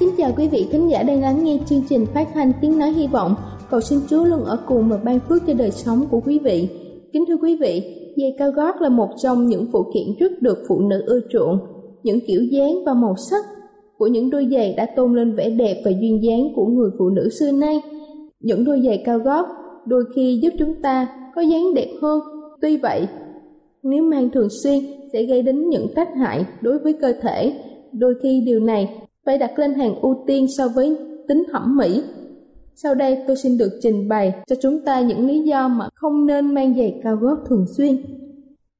Kính chào quý vị khán giả đang lắng nghe chương trình phát thanh Tiếng Nói Hy Vọng. Cầu xin Chúa luôn ở cùng và ban phước cho đời sống của quý vị. Kính thưa quý vị, giày cao gót là một trong những phụ kiện rất được phụ nữ ưa chuộng. Những kiểu dáng và màu sắc của những đôi giày đã tôn lên vẻ đẹp và duyên dáng của người phụ nữ xưa nay. Những đôi giày cao gót đôi khi giúp chúng ta có dáng đẹp hơn. Tuy vậy, nếu mang thường xuyên sẽ gây đến những tác hại đối với cơ thể. Đôi khi điều này phải đặt lên hàng ưu tiên so với tính thẩm mỹ. Sau đây tôi xin được trình bày cho chúng ta những lý do mà không nên mang giày cao gót thường xuyên.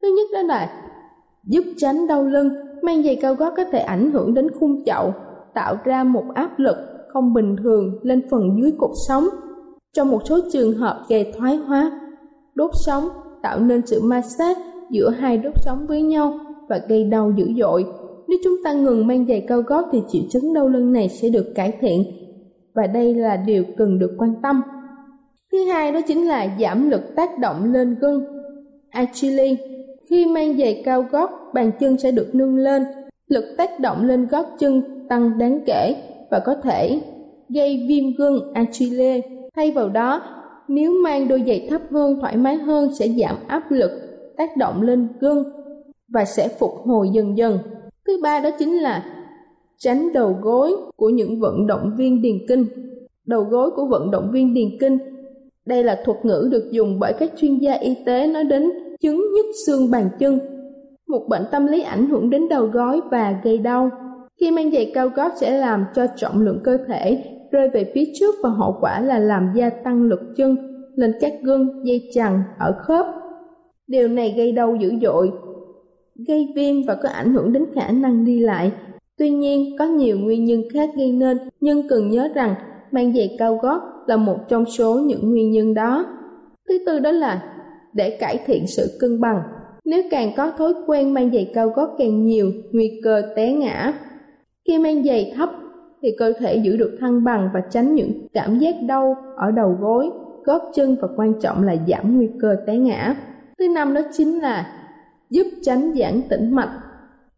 Thứ nhất đó là giúp tránh đau lưng. Mang giày cao gót có thể ảnh hưởng đến khung chậu, tạo ra một áp lực không bình thường lên phần dưới cột sống. Trong một số trường hợp giày thoái hóa, đốt sống, tạo nên sự ma sát giữa hai đốt sống với nhau và gây đau dữ dội. Nếu chúng ta ngừng mang giày cao gót thì triệu chứng đau lưng này sẽ được cải thiện, và đây là điều cần được quan tâm. Thứ hai đó chính là giảm lực tác động lên gân Achilles. Khi mang giày cao gót, bàn chân sẽ được nâng lên, lực tác động lên gót chân tăng đáng kể và có thể gây viêm gân Achilles. Thay vào đó, nếu mang đôi giày thấp hơn, thoải mái hơn sẽ giảm áp lực tác động lên gân và sẽ phục hồi dần dần. Thứ ba đó chính là tránh đầu gối của những vận động viên điền kinh. Đầu gối của vận động viên điền kinh, đây là thuật ngữ được dùng bởi các chuyên gia y tế nói đến chứng nhức xương bàn chân, một bệnh tâm lý ảnh hưởng đến đầu gối và gây đau. Khi mang giày cao gót sẽ làm cho trọng lượng cơ thể rơi về phía trước, và hậu quả là làm gia tăng lực chân lên các gân dây chằng ở khớp. Điều này gây đau dữ dội, gây viêm và có ảnh hưởng đến khả năng đi lại. Tuy nhiên, có nhiều nguyên nhân khác gây nên, nhưng cần nhớ rằng mang giày cao gót là một trong số những nguyên nhân đó. Thứ tư đó là để cải thiện sự cân bằng. Nếu càng có thói quen mang giày cao gót càng nhiều, nguy cơ té ngã. Khi mang giày thấp thì cơ thể giữ được thăng bằng và tránh những cảm giác đau ở đầu gối, gót chân, và quan trọng là giảm nguy cơ té ngã. Thứ năm đó chính là giúp tránh giãn tĩnh mạch.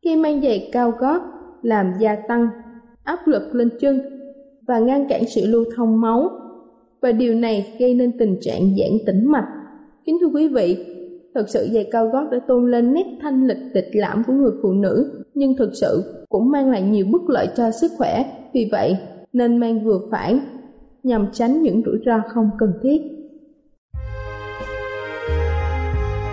Khi mang giày cao gót làm gia tăng áp lực lên chân và ngăn cản sự lưu thông máu, và điều này gây nên tình trạng giãn tĩnh mạch. Kính thưa quý vị, thực sự giày cao gót đã tôn lên nét thanh lịch lịch lãm của người phụ nữ, nhưng thực sự cũng mang lại nhiều bất lợi cho sức khỏe. Vì vậy nên mang vừa phải nhằm tránh những rủi ro không cần thiết.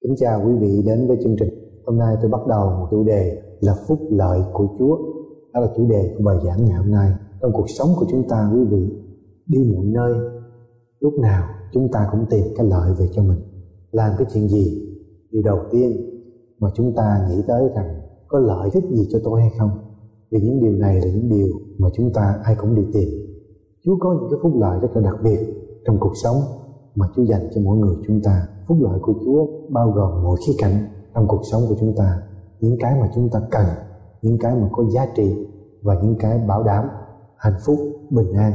Kính chào quý vị đến với chương trình. Hôm nay tôi bắt đầu một chủ đề là phúc lợi của Chúa. Đó là chủ đề của bài giảng ngày hôm nay. Trong cuộc sống của chúng ta, quý vị, đi mọi nơi, lúc nào chúng ta cũng tìm cái lợi về cho mình. Làm cái chuyện gì, điều đầu tiên mà chúng ta nghĩ tới rằng có lợi ích gì cho tôi hay không. Vì những điều này là những điều mà chúng ta ai cũng đi tìm. Chúa có những cái phúc lợi rất là đặc biệt trong cuộc sống mà Chúa dành cho mỗi người chúng ta. Phúc lợi của Chúa bao gồm mọi khía cạnh trong cuộc sống của chúng ta, những cái mà chúng ta cần, những cái mà có giá trị và những cái bảo đảm hạnh phúc, bình an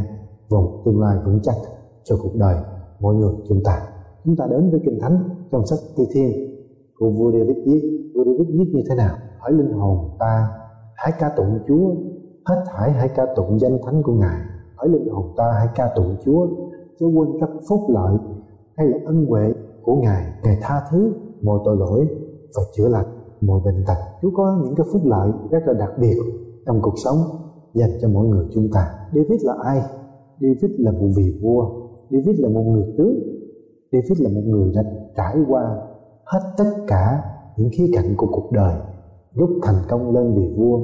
và một tương lai vững chắc cho cuộc đời mỗi người chúng ta. Chúng ta đến với Kinh Thánh trong sách Thi Thiên của vua David viết. Vua David viết như thế nào? Hỡi linh hồn ta, hãy ca tụng Chúa, hết thảy hãy ca tụng danh thánh của Ngài. Hỡi linh hồn ta, hãy ca tụng Chúa, chớ quên các phúc lợi hay là ân huệ của Ngài. Ngài tha thứ mọi tội lỗi và chữa lành mọi bệnh tật. Chúa có những cái phúc lợi rất là đặc biệt trong cuộc sống dành cho mỗi người chúng ta. David là ai? David là một vị vua, David là một người tướng, David là một người đã trải qua hết tất cả những khía cạnh của cuộc đời, lúc thành công lên vị vua,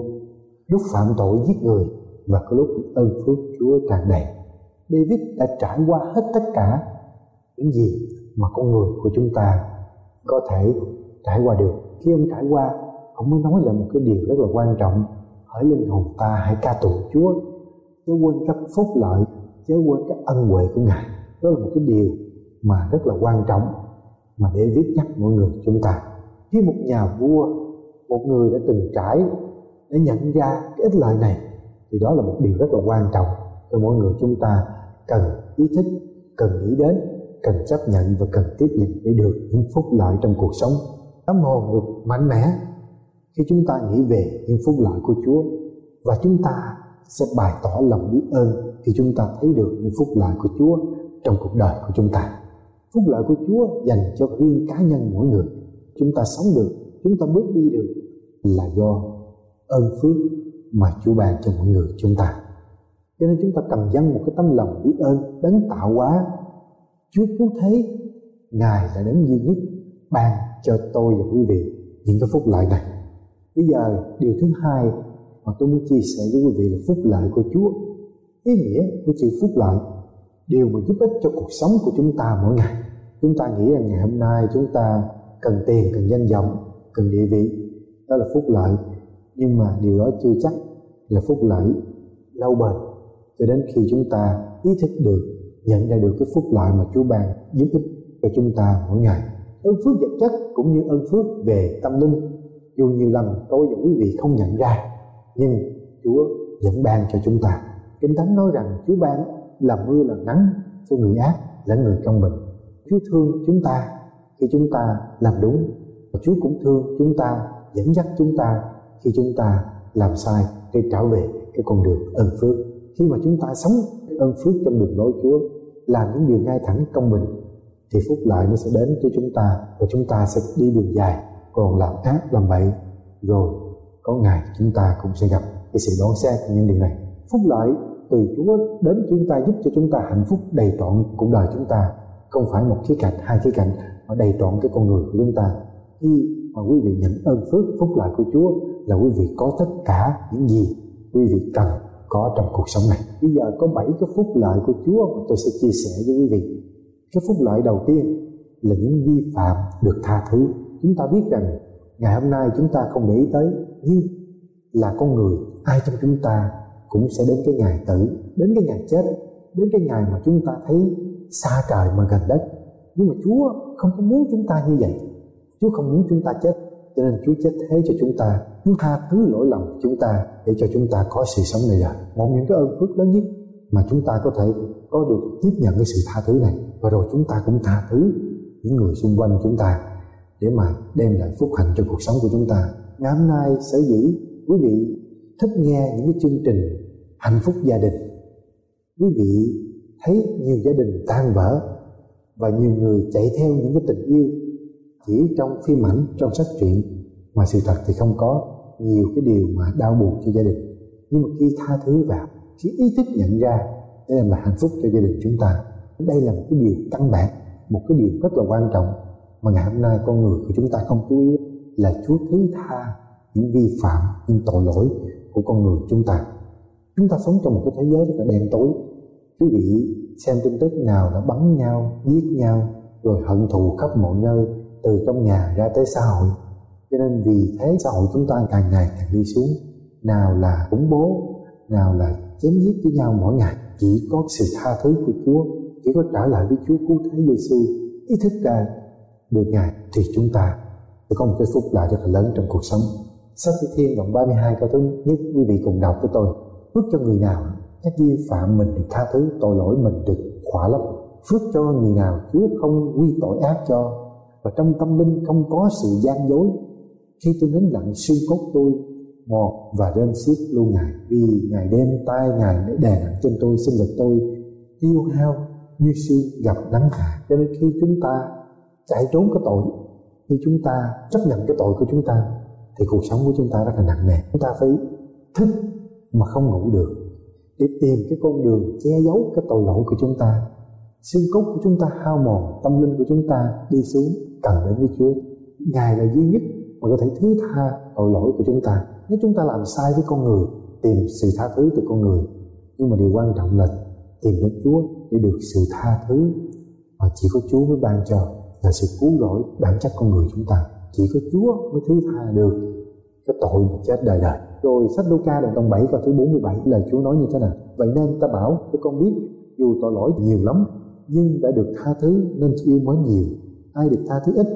lúc phạm tội giết người và có lúc ơn phước Chúa tràn đầy. David đã trải qua hết tất cả những gì mà con người của chúng ta có thể trải qua được. Khi ông trải qua, ông mới nói lại một cái điều rất là quan trọng: hỡi linh hồn ta, hãy ca tụng Chúa, chớ quên các phúc lợi, chớ quên các ân huệ của Ngài. Đó là một cái điều mà rất là quan trọng mà David nhắc mọi người chúng ta. Khi một nhà vua, một người đã từng trải để nhận ra cái ích lợi này, thì đó là một điều rất là quan trọng cho mọi người chúng ta cần ý thức, cần nghĩ đến, cần chấp nhận và cần tiếp nhận để được những phúc lợi trong cuộc sống. Tâm hồn được mạnh mẽ khi chúng ta nghĩ về những phúc lợi của Chúa, và chúng ta sẽ bày tỏ lòng biết ơn khi chúng ta thấy được những phúc lợi của Chúa trong cuộc đời của chúng ta. Phúc lợi của Chúa dành cho riêng cá nhân mỗi người. Chúng ta sống được, chúng ta bước đi được là do ơn phước mà Chúa ban cho mọi người chúng ta. Cho nên chúng ta cần dâng một cái tấm lòng biết ơn đến tạo hóa. Chúa cứu thế, Ngài là đấng duy nhất ban cho tôi và quý vị những cái phúc lợi này. Bây giờ điều thứ hai mà tôi muốn chia sẻ với quý vị là phúc lợi của Chúa. Ý nghĩa của chữ phúc lợi, điều mà giúp ích cho cuộc sống của chúng ta mỗi ngày. Chúng ta nghĩ rằng ngày hôm nay chúng ta cần tiền, cần danh vọng, cần địa vị, đó là phúc lợi. Nhưng mà điều đó chưa chắc là phúc lợi lâu bền, cho đến khi chúng ta ý thức được, nhận ra được cái phúc lợi mà Chúa ban giúp ích cho chúng ta mỗi ngày. Ơn phước vật chất cũng như ơn phước về tâm linh, dù nhiều lần tôi và quý vị không nhận ra, nhưng Chúa vẫn ban cho chúng ta. Kinh Thánh nói rằng Chúa ban là mưa là nắng cho người ác lẫn người công bình. Chúa thương chúng ta khi chúng ta làm đúng, và Chúa cũng thương chúng ta, dẫn dắt chúng ta khi chúng ta làm sai để trở về cái con đường ơn phước. Khi mà chúng ta sống ơn phước trong đường lối Chúa, làm những điều ngay thẳng công bình, thì phúc lợi nó sẽ đến cho chúng ta và chúng ta sẽ đi đường dài. Còn làm ác làm bậy rồi có ngày chúng ta cũng sẽ gặp cái sự đón xét những điều này. Phúc lợi từ Chúa đến chúng ta giúp cho chúng ta hạnh phúc đầy trọn cuộc đời chúng ta, không phải một khía cạnh, hai khía cạnh, mà đầy trọn cái con người của chúng ta. Khi mà quý vị nhận ơn phước, phúc lợi của Chúa là quý vị có tất cả những gì quý vị cần có trong cuộc sống này. Bây giờ có 7 cái phúc lợi của Chúa mà tôi sẽ chia sẻ với quý vị. Cái phúc lợi đầu tiên là những vi phạm được tha thứ. Chúng ta biết rằng ngày hôm nay chúng ta không để ý tới, nhưng là con người, ai trong chúng ta cũng sẽ đến cái ngày tử, đến cái ngày chết, đến cái ngày mà chúng ta thấy xa trời mà gần đất. Nhưng mà Chúa không có muốn chúng ta như vậy. Chúa không muốn chúng ta chết, cho nên Chúa chết thế cho chúng ta. Chúa tha thứ lỗi lầm của chúng ta để cho chúng ta có sự sống đời đời. Một những cái ơn phước lớn nhất mà chúng ta có thể có được tiếp nhận cái sự tha thứ này, và rồi chúng ta cũng tha thứ những người xung quanh chúng ta để mà đem lại phúc hạnh cho cuộc sống của chúng ta. Ngày hôm nay sở dĩ quý vị thích nghe những cái chương trình hạnh phúc gia đình, quý vị thấy nhiều gia đình tan vỡ và nhiều người chạy theo những cái tình yêu chỉ trong phim ảnh, trong sách truyện, mà sự thật thì không có. Nhiều cái điều mà đau buồn cho gia đình, nhưng mà khi tha thứ vào, khi ý thức nhận ra để làm lại hạnh phúc cho gia đình chúng ta, đây là một cái điều căn bản, một cái điều rất là quan trọng mà ngày hôm nay con người của chúng ta không chú ý, là Chúa thứ tha những vi phạm, những tội lỗi của con người chúng ta. Chúng ta sống trong một cái thế giới rất là đen tối. Quý vị xem tin tức nào đã bắn nhau, giết nhau, rồi hận thù khắp mọi nơi, từ trong nhà ra tới xã hội. Cho nên vì thế xã hội chúng ta càng ngày càng đi xuống. Nào là khủng bố, nào là chém giết với nhau mỗi ngày. Chỉ có sự tha thứ của Chúa, chỉ có trở lại với Chúa cứu thế Giê-xu, ý thức ra được Ngài, thì chúng ta sẽ có một cái phúc lợi rất là lớn trong cuộc sống. Sách Thi Thiên đoạn 32 câu thứ nhất, quý vị cùng đọc với tôi. Phước cho người nào các vi phạm mình được tha thứ, tội lỗi mình được khỏa lấp. phước cho người nào Chúa không quy tội ác cho, và trong tâm linh không có sự gian dối. Khi tôi nín lặng, xương cốt tôi ngọt và rên xiết luôn Ngài, vì Ngài đem tay Ngài để đè nặng trên tôi, sinh lực tôi tiêu hao như si gặp nắng hạ. Cho nên khi chúng ta chạy trốn cái tội, khi chúng ta chấp nhận cái tội của chúng ta, thì cuộc sống của chúng ta rất là nặng nề. Chúng ta phải thức mà không ngủ được để tìm cái con đường che giấu cái tội lỗi của chúng ta. Xương cốt của chúng ta hao mòn, tâm linh của chúng ta đi xuống, cần đến với Chúa. Ngài là duy nhất mà có thể thứ tha tội lỗi của chúng ta. Nếu chúng ta làm sai với con người, tìm sự tha thứ từ con người, nhưng mà điều quan trọng là tìm đến Chúa để được sự tha thứ mà chỉ có Chúa mới ban cho, là sự cứu rỗi bản chất con người chúng ta. Chỉ có Chúa mới thứ tha được cái tội mà chết đời đời. Rồi sách Luca đoạn tông 7 câu thứ 47, lời Chúa nói như thế nào? Vậy nên ta bảo cho con biết, dù tội lỗi nhiều lắm nhưng đã được tha thứ nên yêu mới nhiều. Ai được tha thứ ít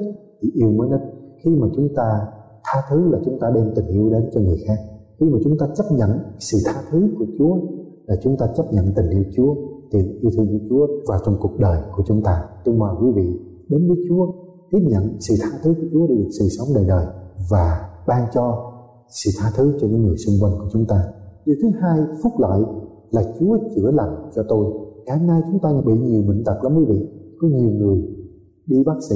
thì yêu mới ít. Khi mà chúng ta tha thứ là chúng ta đem tình yêu đến cho người khác. Khi mà chúng ta chấp nhận sự tha thứ của Chúa là chúng ta chấp nhận tình yêu Chúa, tình yêu thương của Chúa vào trong cuộc đời của chúng ta. Tôi mời quý vị đến với Chúa, tiếp nhận sự tha thứ của Chúa để được sự sống đời đời và ban cho sự tha thứ cho những người xung quanh của chúng ta. Điều thứ hai, phúc lợi là Chúa chữa lành cho tôi. Ngày hôm nay chúng ta bị nhiều bệnh tật lắm quý vị. Có nhiều người đi bác sĩ,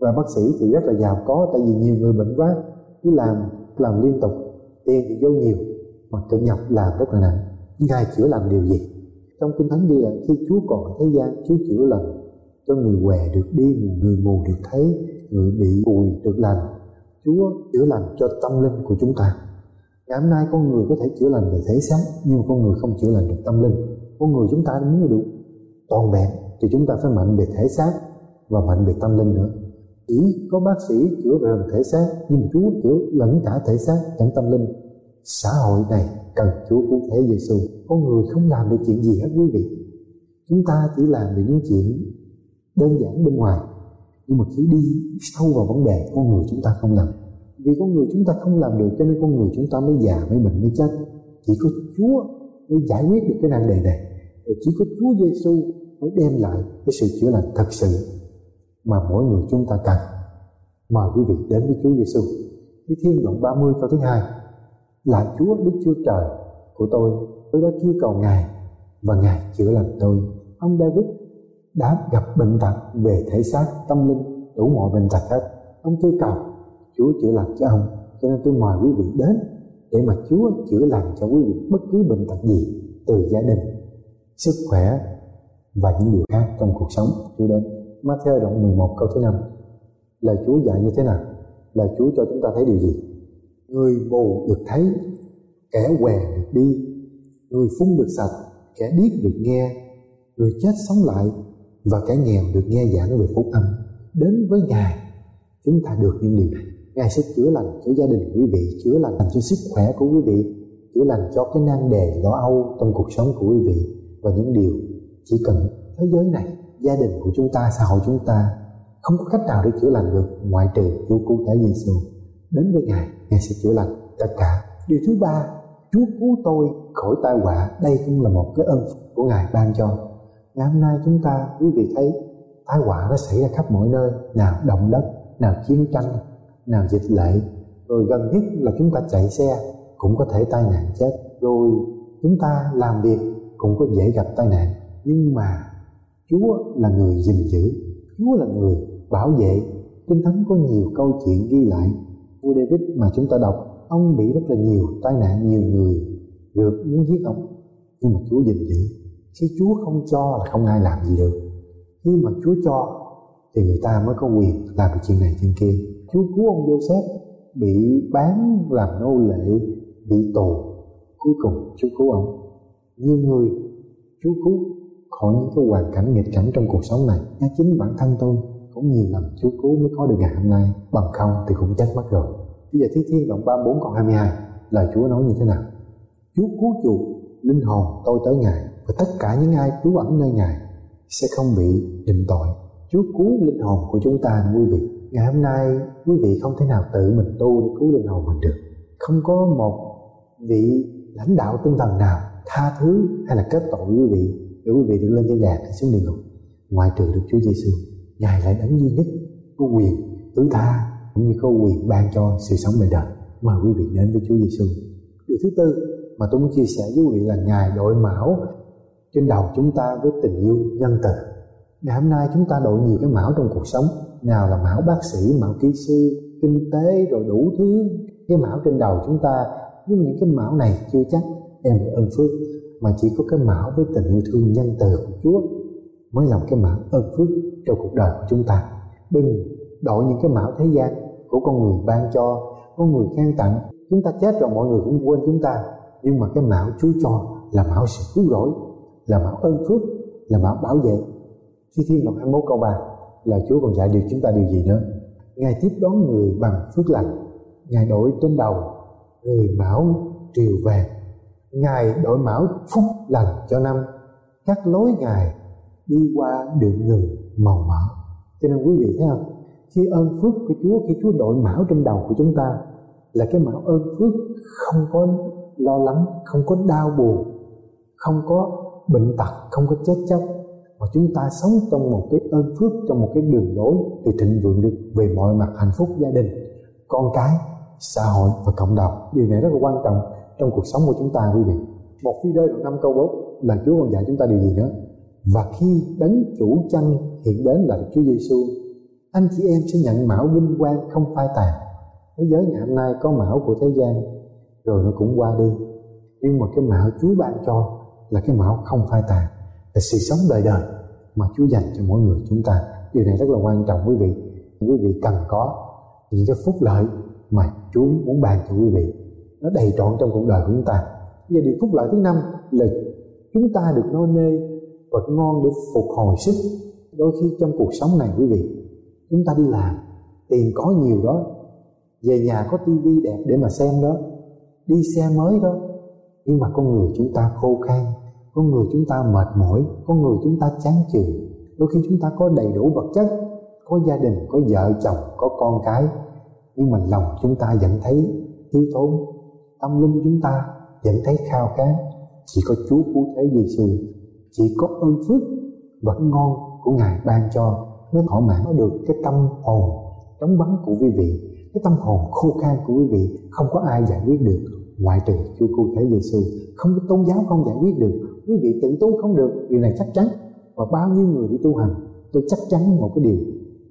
và bác sĩ thì rất là giàu có, tại vì nhiều người bệnh quá, cứ làm liên tục, tiền thì vô nhiều mà cực nhọc làm rất là nặng. Ngài chữa lành điều gì? Trong Kinh Thánh ghi là khi Chúa còn ở thế gian, Chúa chữa lành cho người què được đi, người mù được thấy, người bị cùi được lành. Chúa chữa lành cho tâm linh của chúng ta. Ngày hôm nay con người có thể chữa lành về thể xác, nhưng mà con người không chữa lành được tâm linh. Con người chúng ta muốn được toàn vẹn thì chúng ta phải mạnh về thể xác và mạnh về tâm linh nữa. Chỉ có bác sĩ chữa về thể xác, nhưng mà Chúa chữa lẫn cả thể xác lẫn tâm linh. Xã hội này cần Chúa cứu thế Giê-xu. Con người không làm được chuyện gì hết quý vị. Chúng ta chỉ làm được những chuyện đơn giản bên ngoài, nhưng mà khi đi sâu vào vấn đề, con người chúng ta không làm. Vì con người chúng ta không làm được cho nên con người chúng ta mới già, mới bệnh, mới chết. Chỉ có Chúa mới giải quyết được cái nan đề này. Chỉ có Chúa Giê-xu mới đem lại cái sự chữa lành thật sự mà mỗi người chúng ta cần. Mời quý vị đến với Chúa Giê-xu. Thi Thiên đoạn 30 câu thứ 2, là Chúa Đức Chúa Trời của tôi đã kêu cầu Ngài và Ngài chữa lành tôi. Ông David đã gặp bệnh tật về thể xác, tâm linh, đủ mọi bệnh tật hết. Ông kêu cầu, Chúa chữa lành cho ông. Cho nên tôi mời quý vị đến để mà Chúa chữa lành cho quý vị bất cứ bệnh tật gì, từ gia đình, sức khỏe và những điều khác trong cuộc sống. Chúa đến. Ma-thê đoạn 11 câu thứ 5, lời Chúa dạy như thế nào? Lời Chúa cho chúng ta thấy điều gì? Người mù được thấy, kẻ què được đi, người phun được sạch, kẻ điếc được nghe, người chết sống lại và kẻ nghèo được nghe giảng về phúc âm. Đến với Ngài chúng ta được những điều này. Ngài sẽ chữa lành cho gia đình quý vị, chữa lành cho sức khỏe của quý vị, chữa lành cho cái nan đề lo âu trong cuộc sống của quý vị và những điều chỉ cần thế giới này, gia đình của chúng ta, xã hội chúng ta không có cách nào để chữa lành được ngoại trừ Chúa cứu thế Giê-xu. Đến với Ngài, Ngài sẽ chữa lành tất cả. Điều thứ ba, Chúa cứu tôi khỏi tai họa. Đây cũng là một cái ân phúc của Ngài ban cho. Ngày hôm nay chúng ta, quý vị thấy tai họa nó xảy ra khắp mọi nơi, nào động đất, nào chiến tranh, nào dịch lệ, rồi gần nhất là chúng ta chạy xe cũng có thể tai nạn chết, rồi chúng ta làm việc cũng có dễ gặp tai nạn. Nhưng mà Chúa là người gìn giữ, Chúa là người bảo vệ. Kinh Thánh có nhiều câu chuyện ghi lại vua David mà chúng ta đọc, ông bị rất là nhiều tai nạn, nhiều người rượt muốn giết ông, nhưng mà Chúa gìn giữ. Khi Chúa không cho là không ai làm gì được, nhưng mà Chúa cho thì người ta mới có quyền làm cái chuyện này chuyện kia. Chúa cứu ông Joseph bị bán làm nô lệ, bị tù, cuối cùng Chúa cứu ông. Nhiều người Chúa cứu khỏi những cái hoàn cảnh nghịch cảnh trong cuộc sống này. Chính bản thân tôi cũng nhiều lần Chúa cứu mới có được ngày hôm nay, bằng không thì cũng chết mất rồi. Bây giờ Thi Thiên đoạn 34 câu 22, lời Chúa nói như thế nào? Chúa cứu chuộc linh hồn tôi tới Ngài, và tất cả những ai trú ẩn nơi Ngài sẽ không bị định tội. Chúa cứu linh hồn của chúng ta quý vị. Ngày hôm nay quý vị không thể nào tự mình tu để cứu linh hồn mình được. Không có một vị lãnh đạo tinh thần nào tha thứ hay là kết tội quý vị để quý vị được lên trên đà xuống địa ngục. ngoại trừ Đức Chúa Giêsu. Ngài là đấng duy nhất có quyền thứ tha cũng như có quyền ban cho sự sống đời đời. Mời quý vị đến với Chúa Giêsu. Điều thứ tư mà tôi muốn chia sẻ với quý vị là Ngài đội mão trên đầu chúng ta với tình yêu nhân từ. Ngày hôm nay chúng ta đội nhiều cái mão trong cuộc sống, nào là mão bác sĩ, mão kỹ sư, kinh tế, rồi đủ thứ cái mão trên đầu chúng ta. Nhưng những cái mão này chưa chắc đem được ơn phước, mà chỉ có cái mão với tình yêu thương nhân từ của Chúa mới là cái mão ơn phước trong cuộc đời của chúng ta. Đừng đội những cái mão thế gian của con người ban cho, con người khen tặng. Chúng ta chết rồi mọi người cũng quên chúng ta. Nhưng mà cái mão Chúa cho là mão sự cứu rỗi, là mão ơn phước, là mão bảo vệ. Khi Thiên Luật 21 câu 3 là Chúa còn dạy điều chúng ta điều gì nữa? Ngài tiếp đón người bằng phước lành. Ngài đội trên đầu người mão triều vàng. Ngài đội mão phúc lành cho năm. Các lối Ngài đi qua được ngừng màu mỡ. Cho nên quý vị thấy không? Khi ơn phước của Chúa, khi Chúa đội mão trên đầu của chúng ta là cái mão ơn phước không có lo lắng, không có đau buồn, không có bệnh tật, không có chết chóc, mà chúng ta sống trong một cái ơn phước, trong một cái đường lối thì thịnh vượng được về mọi mặt, hạnh phúc gia đình, con cái, xã hội và cộng đồng. Điều này rất là quan trọng trong cuộc sống của chúng ta quý vị. Một video đoạn 5 câu 4 là Chúa còn dạy chúng ta điều gì nữa? Và khi đấng chủ chăn hiện đến là Chúa Giêsu, anh chị em sẽ nhận mão vinh quang không phai tàn. Thế giới ngày hôm nay có mão của thế gian rồi nó cũng qua đi, nhưng mà cái mão Chúa ban cho là cái mão không phai tàn, là sự sống đời đời mà Chúa dành cho mỗi người chúng ta. Điều này rất là quan trọng quý vị. Quý vị cần có những cái phúc lợi mà Chúa muốn ban cho quý vị, nó đầy trọn trong cuộc đời của chúng ta. Và điều phúc lợi thứ năm là chúng ta được no nê và ngon để phục hồi sức. Đôi khi trong cuộc sống này quý vị, chúng ta đi làm, tiền có nhiều đó, về nhà có tivi đẹp để mà xem đó, đi xe mới đó, nhưng mà con người chúng ta khô khan, con người chúng ta mệt mỏi, con người chúng ta chán chường. Đôi khi chúng ta có đầy đủ vật chất, có gia đình, có vợ chồng, có con cái, nhưng mà lòng chúng ta vẫn thấy thiếu thốn, tâm linh chúng ta vẫn thấy khao khát. Chỉ có Chúa cứu thế Giêsu, chỉ có ơn phước và ngon của Ngài ban cho mới thỏa mãn được cái tâm hồn trống vắng của quý vị, cái tâm hồn khô khan của quý vị. Không có ai giải quyết được ngoại trừ Chúa cứu thế Giêsu. Không có tôn giáo không giải quyết được, quý vị tự tu không được, điều này chắc chắn. Và bao nhiêu người đi tu hành, tôi chắc chắn một cái điều,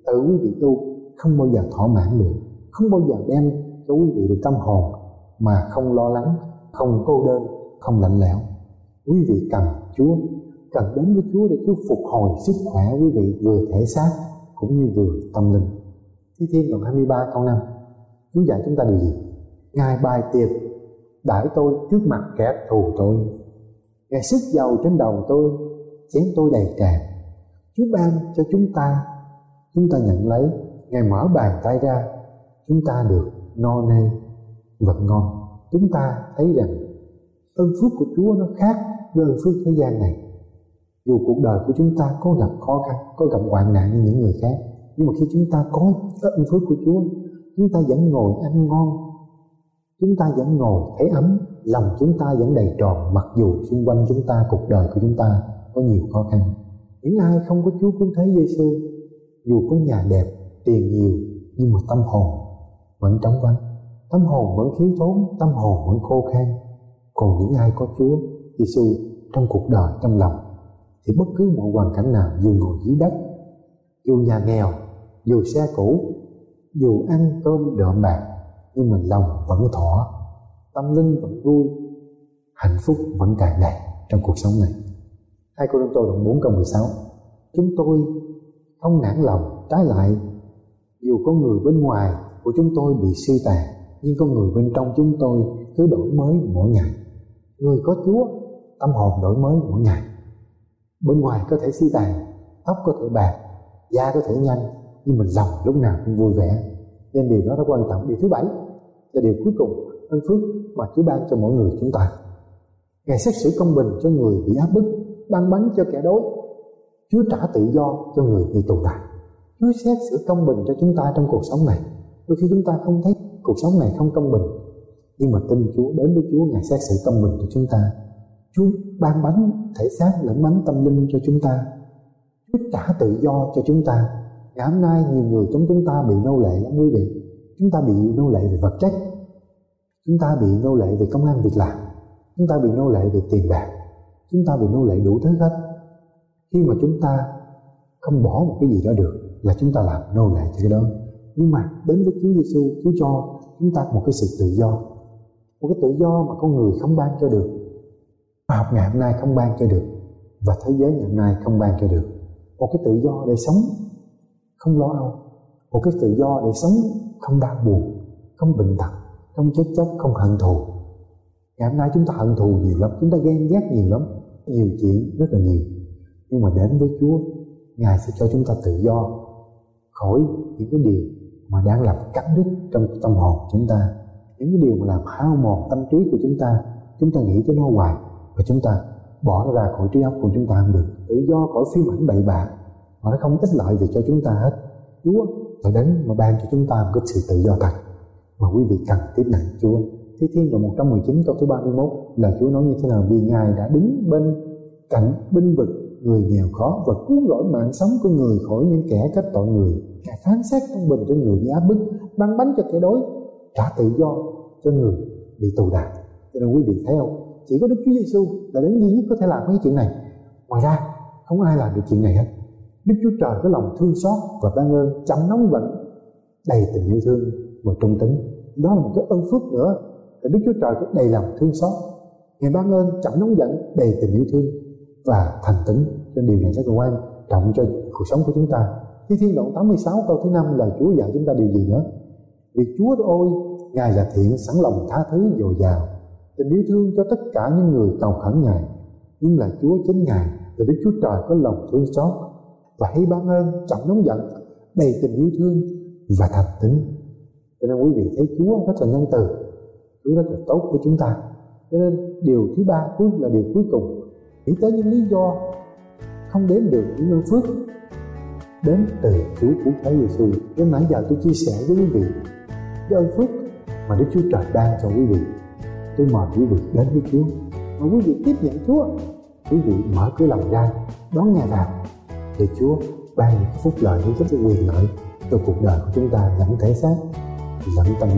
tự quý vị tu không bao giờ thỏa mãn được, không bao giờ đem cho quý vị được tâm hồn mà không lo lắng, không cô đơn, không lạnh lẽo. Quý vị cần Chúa, cần đến với Chúa để Chúa phục hồi sức khỏe quý vị, vừa thể xác cũng như vừa tâm linh. Thi Thiên đoạn 23 câu 5, Chúa dạy chúng ta điều gì? Ngài bài tiệc đãi tôi trước mặt kẻ thù tôi, Ngài sức dầu trên đầu tôi, chén tôi đầy tràn. Chúa ban cho chúng ta nhận lấy. Ngài mở bàn tay ra, chúng ta được no nê vật ngon. Chúng ta thấy rằng ơn phước của Chúa nó khác với ơn phước thế gian này. Dù cuộc đời của chúng ta có gặp khó khăn, có gặp hoạn nạn như những người khác, nhưng mà khi chúng ta có ơn phước của Chúa, chúng ta vẫn ngồi ăn ngon, chúng ta vẫn ngồi thấy ấm, lòng chúng ta vẫn đầy tròn, mặc dù xung quanh chúng ta, cuộc đời của chúng ta có nhiều khó khăn. Những ai không có Chúa cứu thế Giêsu, dù có nhà đẹp, tiền nhiều, nhưng mà tâm hồn vẫn trống vắng, tâm hồn vẫn thiếu thốn, tâm hồn vẫn khô khan. Còn những ai có Chúa Giêsu trong cuộc đời, trong lòng, thì bất cứ mọi hoàn cảnh nào, dù ngồi dưới đất, dù nhà nghèo, dù xe cũ, dù ăn cơm đượm bạc, nhưng mà lòng vẫn thỏa, tâm linh vẫn vui, hạnh phúc vẫn tràn đầy trong cuộc sống này. 2 Cô-rinh-tô đoạn 4 câu 16, chúng tôi không nản lòng, trái lại dù có người bên ngoài của chúng tôi bị suy tàn, nhưng con người bên trong chúng tôi cứ đổi mới mỗi ngày. Người có Chúa, tâm hồn đổi mới mỗi ngày. Bên ngoài có thể suy tàn, tóc có thể bạc, da có thể nhăn, nhưng mình lòng lúc nào cũng vui vẻ. Nên điều đó rất quan trọng. Điều thứ 7 là điều cuối cùng, ơn phước mà Chúa ban cho mỗi người chúng ta. Ngài xét xử công bình cho người bị áp bức, ban bánh cho kẻ đói, Chúa trả tự do cho người bị tù đày. Chúa xét xử công bình cho chúng ta trong cuộc sống này. Đôi khi chúng ta không thấy cuộc sống này không công bình, nhưng mà tin Chúa, đến với Chúa, Ngài xét xử công bình cho chúng ta. Chúa ban bánh thể xác lẫn bánh tâm linh cho chúng ta. đã tự do cho chúng ta. Ngày hôm nay nhiều người trong chúng ta bị nô lệ lắm quý vị. Chúng ta bị nô lệ về vật chất, chúng ta bị nô lệ về công ăn việc làm, chúng ta bị nô lệ về tiền bạc, chúng ta bị nô lệ đủ thứ hết. Khi mà chúng ta không bỏ một cái gì đó được là chúng ta làm nô lệ cho cái đó. Nhưng mà đến với Chúa Giêsu, Chúa cho chúng ta một cái sự tự do, một cái tự do mà con người không ban cho được, khoa học ngày hôm nay không ban cho được, và thế giới ngày hôm nay không ban cho được. Một cái tự do để sống không lo âu, một cái tự do để sống không đau buồn, không bệnh tật, không chết chóc, không hận thù. Ngày hôm nay chúng ta hận thù nhiều lắm, chúng ta ghen ghét nhiều lắm, nhiều chuyện rất là nhiều. Nhưng mà đến với Chúa, Ngài sẽ cho chúng ta tự do khỏi những cái điều mà đang làm cắt đứt trong tâm hồn chúng ta, những cái điều mà làm hao mòn tâm trí của chúng ta. Chúng ta nghĩ tới nó hoài và chúng ta bỏ nó ra khỏi trí óc của chúng ta không được. Tự do khỏi phim ảnh bậy bạ mà nó không ích lợi gì cho chúng ta hết. Chúa đã đến mà ban cho chúng ta một cái sự tự do thật mà quý vị cần tiếp nhận Chúa. Thi Thiên đoạn 119 câu thứ 31 là Chúa nói như thế nào? Vì Ngài đã đứng bên cạnh binh vực người nghèo khó và cứu rỗi mạng sống của người khỏi những kẻ kết tội người. Ngài phán xét công bình cho người bị áp bức, ban bánh cho kẻ đói, trả tự do cho người bị tù đày. Cho nên quý vị thấy không? Chỉ có Đức Chúa Giêsu là đến duy nhất có thể làm cái chuyện này. Ngoài ra không ai làm được chuyện này hết. Đức Chúa Trời có lòng thương xót và ban ơn chậm nóng vẫn đầy tình yêu thương và trung tín. Đó là một cái ơn phước nữa. Đức Chúa Trời có đầy lòng thương xót, Ngài ban ơn chậm nóng giận, đầy tình yêu thương và thành tín. Nên điều này rất là quan trọng cho cuộc sống của chúng ta. Thi Thiên đoạn 86 câu thứ 5 là Chúa dạy chúng ta điều gì nữa? Vì Chúa ơi, Ngài là thiện, sẵn lòng tha thứ dồi dào, tình yêu thương cho tất cả những người cầu khẩn Ngài. Nhưng là Chúa chính Ngài là Đức Chúa Trời có lòng thương xót và hay ban ơn chậm nóng giận, đầy tình yêu thương và thành tín. Cho nên quý vị thấy Chúa rất là nhân từ, Chúa rất là tốt của chúng ta. Cho nên điều thứ ba cuối là điều cuối cùng, nghĩ tới những lý do không đếm được những ơn phước đến từ Chúa của Thái Giêsu. Đến nãy giờ tôi chia sẻ với quý vị cái ơn phước mà Đức Chúa Trời ban cho quý vị. Tôi mời quý vị đến với Chúa, mà quý vị tiếp nhận Chúa, quý vị mở cửa lòng ra đón Ngài vào để Chúa ban những phúc lợi, những rất quyền lợi cho cuộc đời của chúng ta, lẫn thể xác lẫn tâm linh.